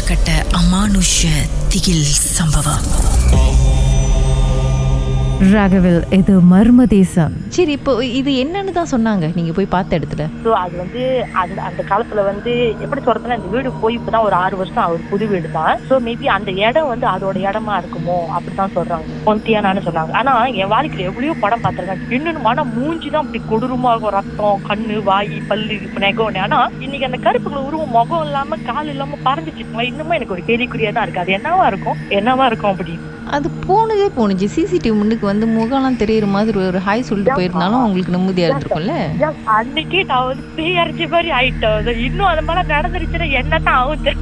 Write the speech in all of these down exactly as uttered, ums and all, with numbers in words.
உச்சக்கட்ட அமானுஷ்ய திகில் சம்பவம். ராகவில், இது மர்ம தேசம். சரி, இப்போ இது என்னன்னு தான் சொன்னாங்க நீங்க போய் பார்த்த இடத்துல? ஸோ அது வந்து அது அந்த காலத்துல வந்து எப்படி சொல்றதுன்னா, இந்த வீடு போய் இப்போதான் ஒரு ஆறு வருஷம் அவர் புது வீடு தான். ஸோ மேபி அந்த இடம் வந்து அதோட இடமா இருக்குமோ அப்படிதான் சொல்றாங்க. பொந்தியானான்னு சொன்னாங்க. ஆனா என் வாழ்க்கையில எவ்வளவோ படம் பார்த்துருக்காங்க. இன்னொன்னு மன மூஞ்சிதான் அப்படி கொடூரமா இருக்கும். ரத்தம், கண்ணு, வாய், பல்லு, நெகோன்னு. ஆனா இன்னைக்கு அந்த கருப்புக்குள்ள உருவம் முகம் இல்லாம கால் இல்லாம பறந்துச்சுங்களா? இன்னமும் எனக்கு ஒரு கேள்விக்குறியா தான் இருக்கு. அது என்னவா இருக்கும் என்னவா இருக்கும் அப்படி. அது போனதே போனுச்சு. சிசிடிவி முன்னுக்கு வந்து முகம்லாம் தெரியுற மாதிரி ஒரு ஹாய் சொல்லிட்டு போயிருந்தாலும் அவங்களுக்கு நிம்மதியா இருந்திருக்கும்ல. அன்னைக்கே நான் வந்து பேயறிஞ்ச மாதிரி ஆயிட்டேன். இன்னும் அது மாதிரி நடந்துருச்சுன்னா என்னதான் ஆகுது?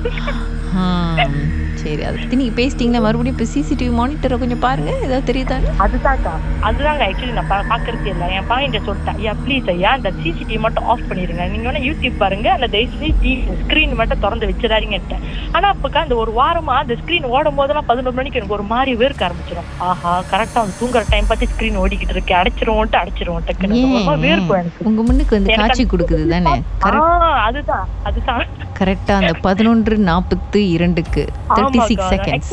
சரி, அதை பற்றி நீங்கள் பேசிட்டீங்கன்னா மறுபடியும் இப்போ சிசிடிவி மானிட்டரை கொஞ்சம் பாருங்கள், ஏதாவது தெரியுதாங்க. அதுதான்க்கா அதுதாங்க ஆக்சுவலி நான் பா பார்க்குறதே இல்லை. என் பாயிண்ட்டை சொல்லிட்டேன். ஐயா ப்ளீஸ் ஐயா, அந்த சிசிடிவி மட்டும் ஆஃப் பண்ணிடுங்க. நீங்கள் வேணால் யூடியூப் பாருங்கள், அந்த தயவுசெய்து டி ஸ்க்ரீன் மட்டும் திறந்து வச்சிடாதீங்கன்ட்டேன். ஆனால் அப்போக்கா அந்த ஒரு வாரமாக அந்த ஸ்க்ரீன் ஓடும் போதெல்லாம் பதினொரு மணிக்கு எனக்கு ஒரு மாதிரி வேர்க்க ஆரம்பிச்சிடும். ஆஹா, கரெக்டாக வந்து தூங்குற டைம் பார்த்து ஸ்க்ரீன் ஓடிக்கிட்டு இருக்கேன். அடைச்சிருவோன்ட்டு அடைச்சிருவோம் டக்குன்னு ரொம்ப வேர்க்கும் எனக்கு. உங்கள் முன்னுக்கு வந்து காட்சி கொடுக்குது தானே? அதுதான் அதுதான் கரெக்டாக அந்த பதினொன்று நாற்பத்தி இரண்டுக்கு thirty-six seconds.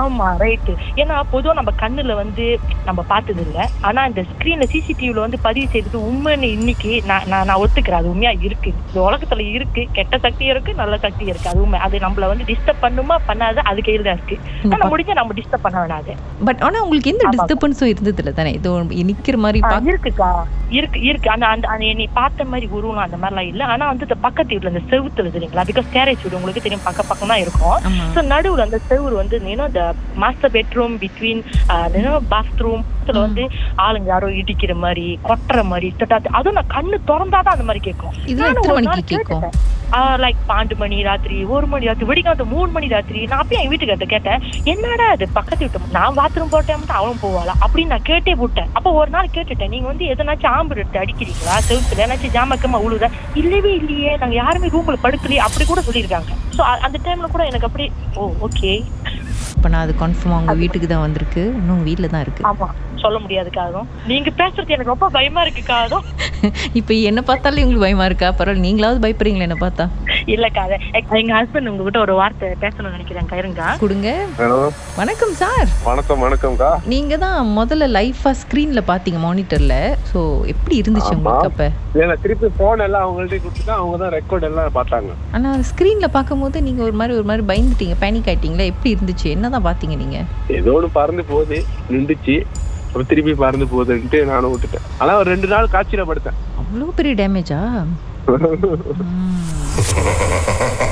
ஆமா, ரைட். ஏன்னா பொதுவா நம்ம கண்ணுல வந்து நம்ம பார்த்தது இல்லை. ஆனா இந்த ஸ்கிரீன்ல சிசிடிவில வந்து பதிவு செய்யறது உண்மைன்னு இன்னைக்கு நான் நான் ஒத்துக்கிறேன். அது உண்மையா இருக்கு. இந்த உலகத்துல இருக்கு, கெட்ட சக்தியும் இருக்கு, நல்ல சக்தியும் இருக்கு. அது உண்மை. அது நம்மள வந்து டிஸ்டர்ப் பண்ணுமா பண்ணாத அது கையில தான் இருக்கு. ஆனா முடிஞ்சா நம்ம டிஸ்டர்ப் பண்ண வேணாது. பட் ஆனா உங்களுக்கு எந்த டிஸ்டர்பன்ஸும் இருந்ததுல தானே? இது நிக்கிற மாதிரி இருக்குக்கா, இருக்கு இருக்கு. ஆனா அந்த என்னை பார்த்த மாதிரி உருவம் அந்த மாதிரிலாம் இல்லை. ஆனா வந்து இந்த பக்கத்து வீட்டுல இந்த செவுத்துல தெரியுங்களா, பிகாஸ் கேரேஜ் வீடு உங்களுக்கு தெரியும், பக்க பக்கம் தான் இருக்கும். ஸோ நடுவுல அந்த செவுரு வந்து மாஸ்டர் பெட்ரூம் பிட்வீன் பாத்ரூம் வந்து ஆளுங்க யாரோ இடிக்கிற மாதிரி கொட்டுற மாதிரி. அதுவும் நான் கண்ணு திறந்தாதான் அந்த மாதிரி கேட்கும். லைக் பன்னெண்டு மணி ராத்திரி, ஒரு மணி ராத்திரி, வெடிக்காத மூணு மணி ராத்திரி. நான் அப்பயும் என் வீட்டுக்கிட்ட கேட்டேன், என்னடா அது பக்கத்து விட்டு நான் பாத்ரூம் போட்டேன் அவனும் போவாளா அப்படின்னு நான் கேட்டே போட்டேன். அப்போ ஒரு நாள் கேட்டுட்டேன், நீங்க வந்து எதனாச்சும் ஆம்பு எடுத்து அடிக்கிறீங்களா செவுத்துல, ஏதாச்சும் ஜாமக்கமா உழுதா? இல்லவே இல்லையே, நாங்க யாருமே ரூம்ல படுக்கலையே அப்படி கூட சொல்லியிருக்காங்க. ஸோ அந்த டைம்ல கூட எனக்கு அப்படி ஓ ஓகே. இப்போ நான் அது கன்ஃபார்மாக அவங்க வீட்டுக்கு தான் வந்திருக்கு, இன்னும் வீட்டில் தான் இருக்குது. ஆமாம், சொல்ல முடியாதுக்காகவும் நீங்கள் பேசுறது எனக்கு ரொம்ப பயமாக இருக்குக்காகவும். இப்போ என்னை பார்த்தாலே உங்களுக்கு பயமாக இருக்கா? பரவாயில்ல, நீங்களாவது பயப்படுறீங்களா என்னை பார்த்தா? இல்லைக்கா, அதை எங்கள் ஹஸ்பண்ட் உங்ககிட்ட ஒரு வார்த்தை பேசணும்னு நினைக்கிறேன். கருங்கா கொடுங்க. வணக்கம் சார். வணக்கம். வணக்கம்க்கா. நீங்கள் தான் முதல்ல லைஃபாக ஸ்க்ரீனில் பார்த்தீங்க மானிட்டரில். ஸோ எப்படி இருந்துச்சு உங்களுக்கு அப்போ? இல்லை, திருப்பி ஃபோன் எல்லாம் அவங்கள்ட்ட கொடுத்துட்டா அவங்க தான் ரெக்கார்ட் எல்லாம் பார்த்தாங்க. ஆனால் ஸ்க்ரீனில் பார்க்கும்போது நீங்கள் ஒரு மாதிரி ஒரு மாதிரி பயந்துட்டீங்க, பேனிக் ஆகிட்டீங்களா? எப்படி இருந்துச்சு, என்னதான் பார்த்தீங்க நீங்கள்? ஏதோ ஒன்று பறந்து போகுது, நின்றுச்சு, அப்புறம் திருப்பி பறந்து போகுதுன்ட்டு நானும் விட்டுட்டேன். ஆனால் ஒரு ரெண்டு நாள் காய்ச்சல் படுத்தேன். அவ்வளோ பெரிய டேமேஜா?